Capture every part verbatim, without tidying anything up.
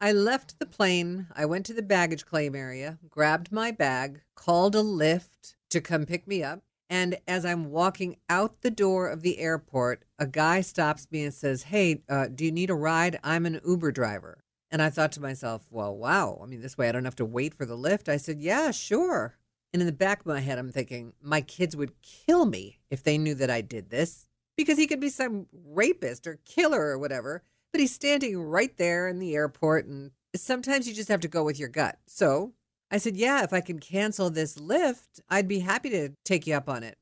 I left the plane. I went to the baggage claim area, grabbed my bag, called a Lyft to come pick me up. And as I'm walking out the door of the airport, a guy stops me and says, hey, uh, do you need a ride? I'm an Uber driver. And I thought to myself, well, wow. I mean, this way I don't have to wait for the Lyft. I said, yeah, sure. And in the back of my head, I'm thinking my kids would kill me if they knew that I did this, because he could be some rapist or killer or whatever. But he's standing right there in the airport, and sometimes you just have to go with your gut. So I said, yeah, if I can cancel this Lyft, I'd be happy to take you up on it.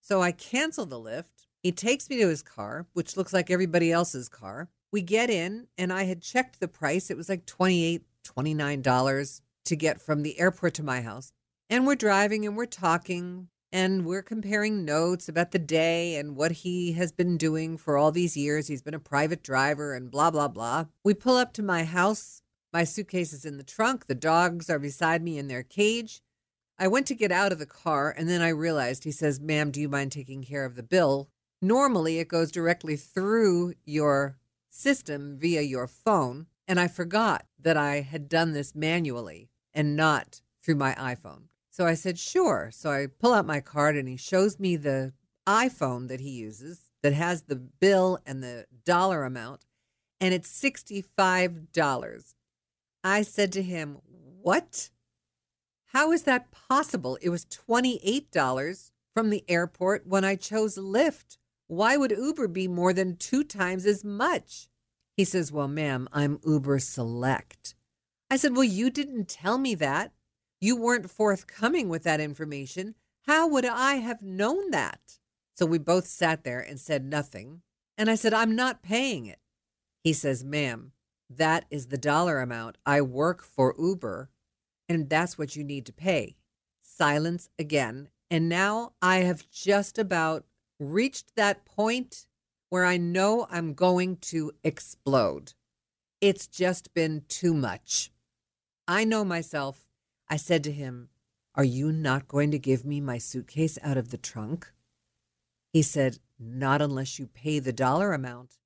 So I cancel the Lyft. He takes me to his car, which looks like everybody else's car. We get in, and I had checked the price. It was like twenty-eight dollars, twenty-nine dollars to get from the airport to my house. And we're driving, and we're talking, and we're comparing notes about the day and what he has been doing for all these years. He's been a private driver and blah, blah, blah. We pull up to my house. My suitcase is in the trunk. The dogs are beside me in their cage. I went to get out of the car, and then I realized, he says, ma'am, do you mind taking care of the bill? Normally, it goes directly through your system via your phone, and I forgot that I had done this manually and not through my iPhone. So I said, sure. So I pull out my card, and he shows me the iPhone that he uses that has the bill and the dollar amount, and it's sixty-five dollars. I said to him, what? How is that possible? It was twenty-eight dollars from the airport when I chose Lyft. Why would Uber be more than two times as much? He says, well, ma'am, I'm Uber Select. I said, well, you didn't tell me that. You weren't forthcoming with that information. How would I have known that? So we both sat there and said nothing. And I said, I'm not paying it. He says, ma'am, that is the dollar amount. I work for Uber, and that's what you need to pay. Silence again. And now I have just about reached that point where I know I'm going to explode. It's just been too much. I know myself. I said to him, are you not going to give me my suitcase out of the trunk? He said, not unless you pay the dollar amount.